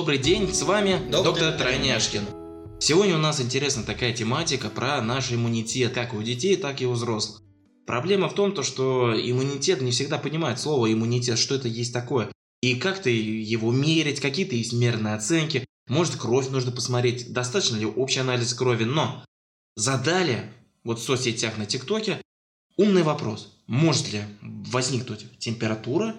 Добрый день, с вами доктор Тройняшкин. Сегодня у нас интересна такая тематика про наш иммунитет, как у детей, так и у взрослых. Проблема в том, что иммунитет не всегда понимает слово иммунитет, что это есть такое. И как-то его мерить, какие-то есть мерные оценки. Может, кровь нужно посмотреть, достаточно ли общий анализ крови. Но задали вот в соцсетях на ТикТоке умный вопрос. Может ли возникнуть температура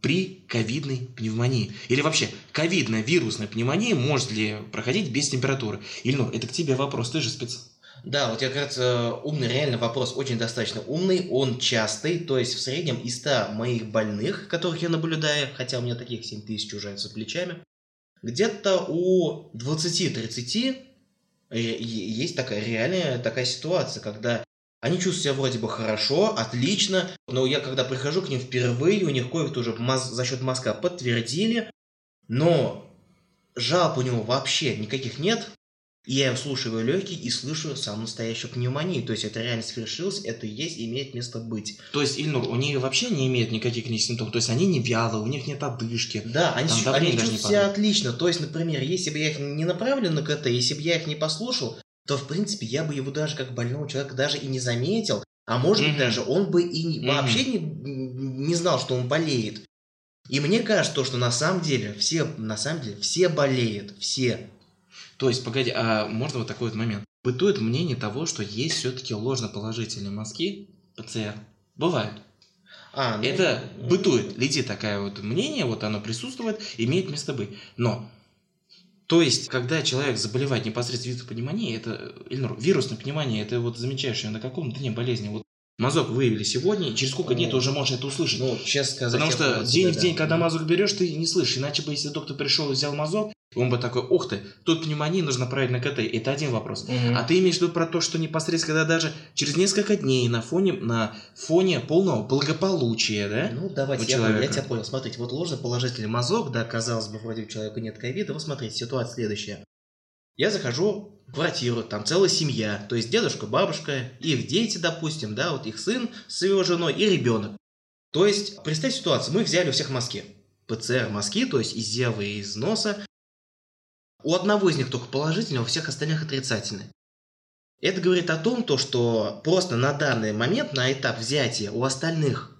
при ковидной пневмонии? Или вообще, ковидная вирусная пневмония может ли проходить без температуры? Ильнур, это к тебе вопрос, ты же спец. Да, вот я как раз умный, реально вопрос очень достаточно умный, он частый, то есть в среднем из 100 моих больных, которых я наблюдаю, хотя у меня таких 7000 уже за плечами, где-то у 20-30 есть такая реальная такая ситуация, когда они чувствуют себя вроде бы хорошо, отлично, но я когда прихожу к ним впервые, у них ковид уже за счет мазка подтвердили, но жалоб у него вообще никаких нет. Я вслушиваю легкие и слышу самую настоящую пневмонию. То есть, это реально свершилось, это и есть, имеет место быть. То есть, Ильнур, у них вообще не имеет никаких симптомов. То есть, они не вялые, у них нет одышки. Да, они чувствуют себя отлично. То есть, например, если бы я их не направлю на КТ, если бы я их не послушал, то, в принципе, я бы его даже как больного человека даже и не заметил. А может быть, даже он бы и вообще не знал, что он болеет. И мне кажется, что на самом деле все болеют, все. То есть, погоди, а можно вот такой вот момент? Бытует мнение того, что есть все-таки ложноположительные мазки, ПЦР. Бывают. Это бытует, летит такое вот мнение, вот оно присутствует, имеет место быть. Но, то есть, когда человек заболевает непосредственно вирусной пневмонией, это, Ильнур, вирусная пневмония, это вот замечаешь ее на каком дне болезни, вот. Мазок выявили сегодня, через сколько дней ты уже можешь это услышать. Сейчас сказать. Потому что день в день, когда мазок берешь, ты не слышишь. Иначе бы, если доктор пришел и взял мазок, он бы такой, ух ты, тут пневмония, нужно правильно КТ. Это один вопрос. А ты имеешь в виду про то, что непосредственно, когда даже через несколько дней на фоне полного благополучия, да? Давайте, я тебя понял. Смотрите, вот ложноположительный мазок, да, казалось бы, вроде у человека нет ковида. Вот смотрите, ситуация следующая. Я захожу в квартиру, там целая семья, то есть дедушка, бабушка, их дети, допустим, да, вот их сын с его женой и ребенок. То есть, представь ситуацию, мы взяли у всех мазки, ПЦР-мазки, то есть из зева и из носа. У одного из них только положительный, у всех остальных отрицательный. Это говорит о том, что просто на данный момент, на этап взятия у остальных,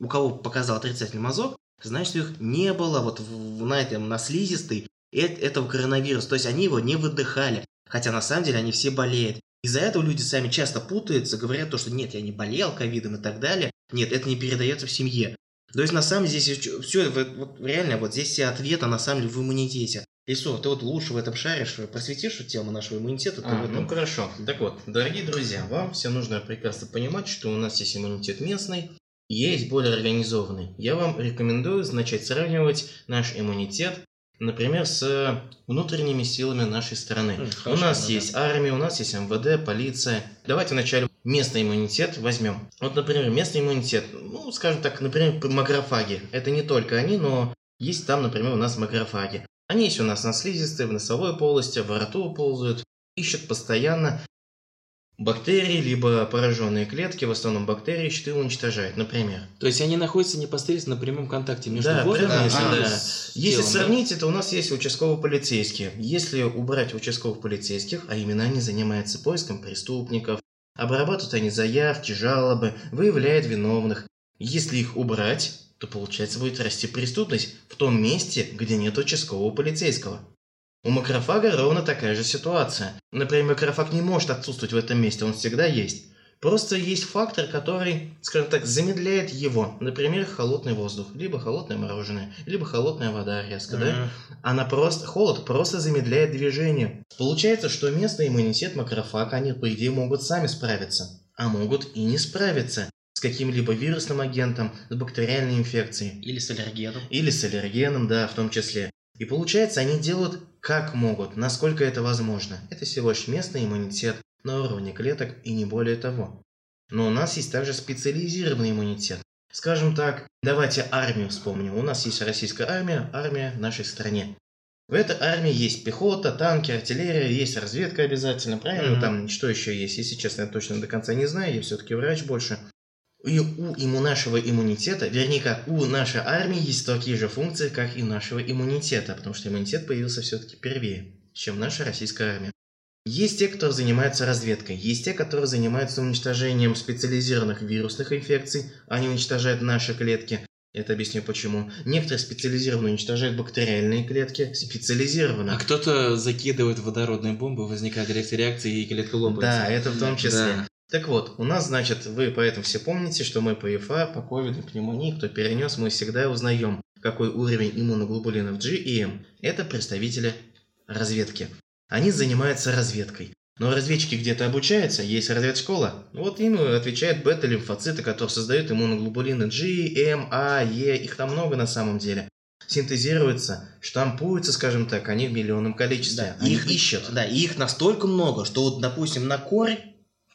у кого показал отрицательный мазок, значит, их не было вот на слизистой этого коронавируса, то есть они его не выдыхали, хотя на самом деле они все болеют. Из-за этого люди сами часто путаются, говорят то, что нет, я не болел ковидом и так далее, нет, это не передается в семье. То есть на самом деле здесь все, вот, реально, вот здесь все ответы на самом деле в иммунитете. Исо, ты вот лучше в этом шаришь, просветишь тему нашего иммунитета. Хорошо, так вот, дорогие друзья, вам все нужно прекрасно понимать, что у нас есть иммунитет местный, есть более организованный. Я вам рекомендую начать сравнивать наш иммунитет, например, с внутренними силами нашей страны. Хорошо, у нас есть армия, у нас есть МВД, полиция. Давайте вначале местный иммунитет возьмем. Вот, например, местный иммунитет, скажем так, например, макрофаги. Это не только они, но есть там, например, у нас макрофаги. Они есть у нас на слизистой, в носовой полости, во рту ползают, ищут постоянно бактерии, либо пораженные клетки, в основном бактерии, ищут и уничтожают, например. То есть они находятся непосредственно в прямом контакте между органами? Да. Если сравнить, это у нас есть участково-полицейские. Если убрать участковых полицейских, а именно они занимаются поиском преступников, обрабатывают они заявки, жалобы, выявляют виновных. Если их убрать, то получается будет расти преступность в том месте, где нет участкового полицейского. У макрофага ровно такая же ситуация. Например, макрофаг не может отсутствовать в этом месте, он всегда есть. Просто есть фактор, который, скажем так, замедляет его. Например, холодный воздух, либо холодное мороженое, либо холодная вода резко, да? Холод просто замедляет движение. Получается, что местный иммунитет макрофага, они, по идее, могут сами справиться, а могут и не справиться с каким-либо вирусным агентом, с бактериальной инфекцией. Или с аллергеном. Да, в том числе. И получается, они делают как могут, насколько это возможно. Это всего лишь местный иммунитет на уровне клеток и не более того. Но у нас есть также специализированный иммунитет. Скажем так, давайте армию вспомним. У нас есть российская армия, армия в нашей стране. В этой армии есть пехота, танки, артиллерия, есть разведка обязательно, правильно? Там что еще есть, если честно, я точно до конца не знаю, я все-таки врач больше. И у нашего иммунитета, вернее как у нашей армии, есть такие же функции, как и у нашего иммунитета, потому что иммунитет появился все-таки первее, чем наша российская армия. Есть те, кто занимается разведкой, есть те, которые занимаются уничтожением специализированных вирусных инфекций, они уничтожают наши клетки, это объясню почему. Некоторые специализированно уничтожают бактериальные клетки, специализированно. А кто-то закидывает водородные бомбы, возникает реакция и клетка лопается. Да, это в том числе. Да. Так вот, у нас, значит, вы поэтому все помните, что мы по ИФА, по ковиду, пневмонии, кто перенес, мы всегда узнаем, какой уровень иммуноглобулинов G и M. Это представители разведки. Они занимаются разведкой. Но разведчики где-то обучаются, есть разведшкола. Вот им отвечают бета-лимфоциты, которые создают иммуноглобулины G, M, A, E. Их там много на самом деле. Синтезируются, штампуются, скажем так, они в миллионном количестве. Да, их ищут. Да, и их настолько много, что вот, допустим, на корь...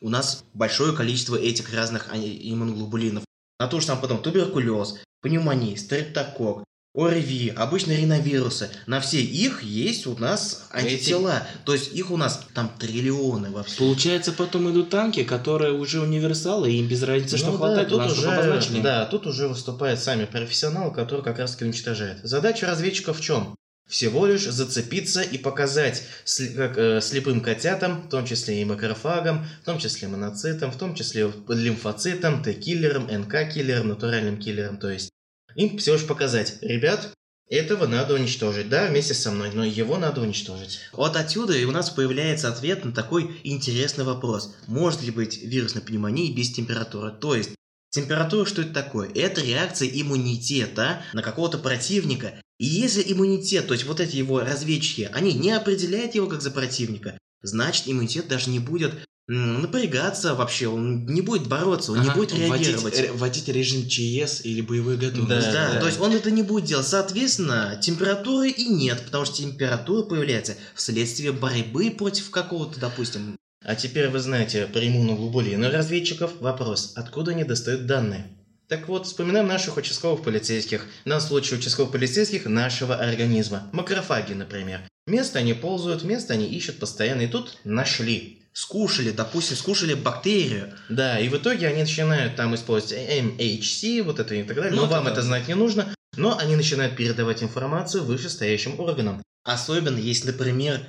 У нас большое количество этих разных иммуноглобулинов. На то, что там потом туберкулез, пневмония, стрептокок, ОРВИ, обычные риновирусы. На все их есть у нас антитела. Эти... То есть их у нас там триллионы вообще. Получается, потом идут танки, которые уже универсалы, и им без разницы, что хватает. Тут уже, выступают сами профессионалы, которые как раз-таки уничтожают. Задача разведчиков в чем? Всего лишь зацепиться и показать слепым котятам, в том числе и макрофагам, в том числе моноцитам, в том числе лимфоцитам, Т-киллерам, НК-киллерам, натуральным киллерам. То есть им всего лишь показать, ребят, этого надо уничтожить. Да, вместе со мной, но его надо уничтожить. Вот отсюда и у нас появляется ответ на такой интересный вопрос. Может ли быть вирусная пневмония без температуры? То есть температура, что это такое? Это реакция иммунитета на какого-то противника. И если иммунитет, то есть вот эти его разведчики, они не определяют его как за противника, значит иммунитет даже не будет напрягаться вообще, он не будет бороться, он не будет реагировать. Вводить режим ЧАЭС или боевые готовности. Да, то есть он это не будет делать. Соответственно, температуры и нет, потому что температура появляется вследствие борьбы против какого-то, допустим... А теперь вы знаете про иммуноглобулины разведчиков. Вопрос, откуда они достают данные? Так вот, вспоминаем наших участковых полицейских. На случай участковых полицейских нашего организма. Макрофаги, например. Место они ползают, место они ищут постоянно. И тут нашли. Скушали, допустим, скушали бактерию. Да, и в итоге они начинают там использовать MHC, вот это и так далее. Но вам это знать не нужно. Но они начинают передавать информацию вышестоящим органам. Особенно, если, например,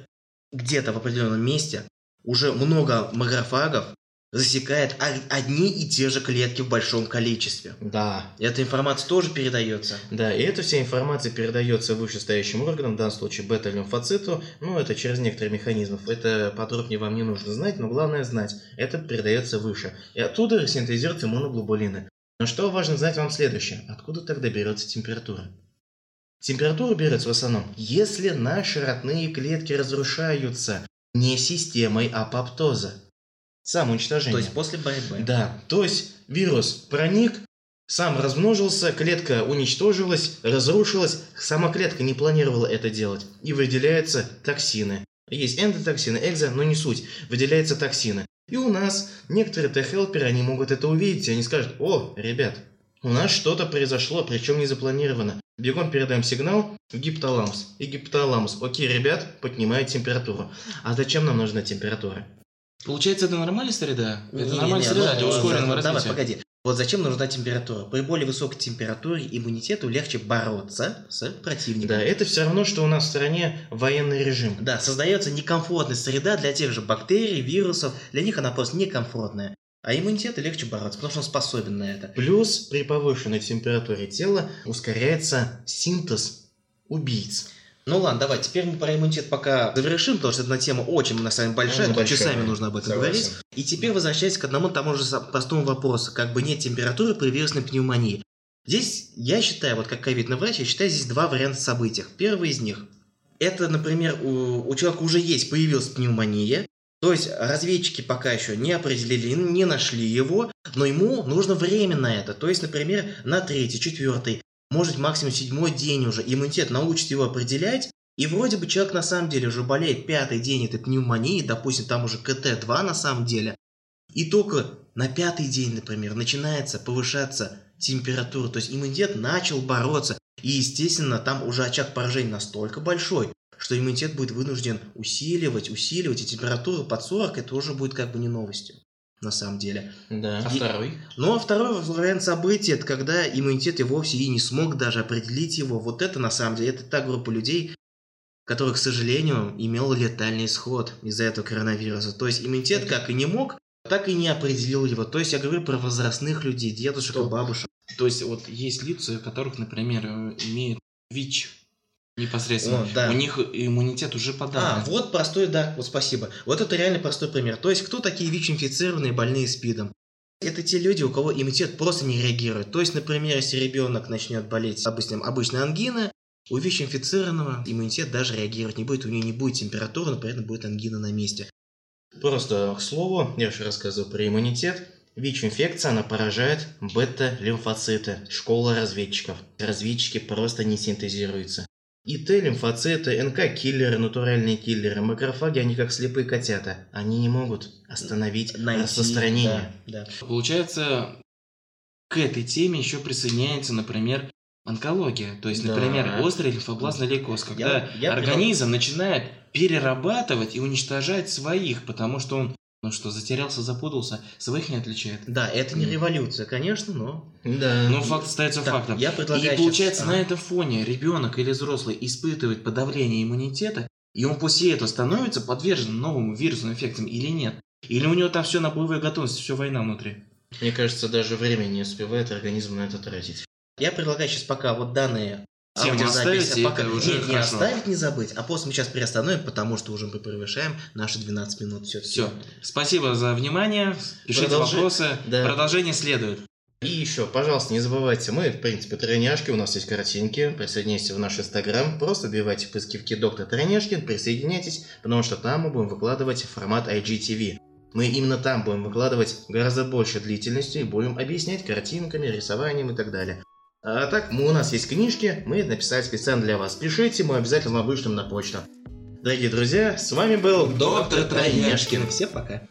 где-то в определенном месте уже много макрофагов, засекает одни и те же клетки в большом количестве. Да. Эта информация тоже передается. Да, и эта вся информация передается вышестоящим органам, в данном случае бета-лимфоциту, ну это через некоторые механизмы, это подробнее вам не нужно знать, но главное знать, это передается выше. И оттуда синтезируются иммуноглобулины. Но что важно знать вам следующее, откуда тогда берется температура? Температура берется в основном, если наши родные клетки разрушаются не системой апоптоза. Самоуничтожение. То есть после борьбы. Да, то есть вирус проник, сам размножился, клетка уничтожилась, разрушилась, сама клетка не планировала это делать. И выделяются токсины. Есть эндотоксины, экзо, но не суть. Выделяются токсины. И у нас некоторые Т-хелперы, они могут это увидеть, они скажут, о, ребят, у нас что-то произошло, причем не запланировано. Бегом передаем сигнал в гипоталамус. И гипоталамус, окей, ребят, поднимает температуру. А зачем нам нужна температура? Получается, это нормальная среда? Это нормальная среда для ускоренного развития. Давай, погоди. Вот зачем нужна температура? При более высокой температуре иммунитету легче бороться с противником. Да, это все равно, что у нас в стране военный режим. Да, создается некомфортная среда для тех же бактерий, вирусов. Для них она просто некомфортная. А иммунитету легче бороться, потому что он способен на это. Плюс при повышенной температуре тела ускоряется синтез убийц. Ну ладно, давай, теперь мы про иммунитет пока завершим, потому что эта тема очень у нас с вами большая, тут часами нужно об этом говорить. И теперь возвращаясь к одному тому же простому вопросу, как бы нет температуры при вирусной пневмонии. Здесь я считаю, вот как ковидный врач, я считаю здесь два варианта событий. Первый из них, это, например, у человека уже есть, появилась пневмония, то есть разведчики пока еще не определили, не нашли его, но ему нужно время на это, то есть, например, на 3-й, 4-й. Может, максимум 7-й день уже иммунитет научит его определять, и вроде бы человек на самом деле уже болеет 5-й день этой пневмонии, допустим, там уже КТ-2 на самом деле, и только на 5-й день, например, начинается повышаться температура, то есть иммунитет начал бороться, и, естественно, там уже очаг поражения настолько большой, что иммунитет будет вынужден усиливать, и температура под 40 это уже будет как бы не новостью. на самом деле. Да. А второй? Ну, а второй вариант событий, это когда иммунитет и вовсе и не смог даже определить его. Вот это, на самом деле, это та группа людей, которая, к сожалению, имела летальный исход из-за этого коронавируса. То есть иммунитет как и не мог, так и не определил его. То есть я говорю про возрастных людей, дедушек, бабушек. То есть вот есть лица, у которых, например, имеют ВИЧ непосредственно. О, да. У них иммунитет уже подавлен. А, вот простой, да, вот спасибо. Вот это реально простой пример. То есть кто такие ВИЧ-инфицированные, больные СПИДом? Это те люди, у кого иммунитет просто не реагирует. То есть, например, если ребенок начнет болеть обычной ангиной, у ВИЧ-инфицированного иммунитет даже реагировать не будет, у нее не будет температуры, но при этом будет ангина на месте. Просто к слову, я еще рассказываю про иммунитет. ВИЧ-инфекция, она поражает бета-лимфоциты, школа разведчиков. Разведчики просто не синтезируются. И Т-лимфоциты, НК-киллеры, натуральные киллеры, макрофаги, они как слепые котята. Они не могут остановить распространение. Да, да. Получается, к этой теме еще присоединяется, например, онкология. То есть, да, например, острый лимфобластный лейкоз, когда организм начинает перерабатывать и уничтожать своих, потому что он, ну что, затерялся, запутался, своих не отличает. Да, это не революция, конечно, но... Да. Но факт остается фактом. Я предлагаю и получается на этом фоне ребенок или взрослый испытывает подавление иммунитета, и он после этого становится подвержен новым вирусным инфекциям или нет? Или у него там все на боевой готовности, все война внутри? Мне кажется, даже время не успевает организм на это тратить. Я предлагаю сейчас пока вот данные... Тему оставить, пока уже не оставить, не забыть. А после мы сейчас приостановим, потому что уже мы превышаем наши 12 минут. Все. Спасибо за внимание. Пишите вопросы. Да. Продолжение следует. И еще, пожалуйста, не забывайте, мы, в принципе, Тройняшки, у нас есть картинки. Присоединяйтесь в наш Инстаграм. Просто вбивайте в поисковике доктор Тройняшкин, присоединяйтесь, потому что там мы будем выкладывать формат IGTV. Мы именно там будем выкладывать гораздо больше длительности и будем объяснять картинками, рисованием и так далее. А так, у нас есть книжки, мы написали специально для вас. Пишите, мы обязательно вышлем на почту. Дорогие друзья, с вами был доктор Тройняшкин. Всем пока.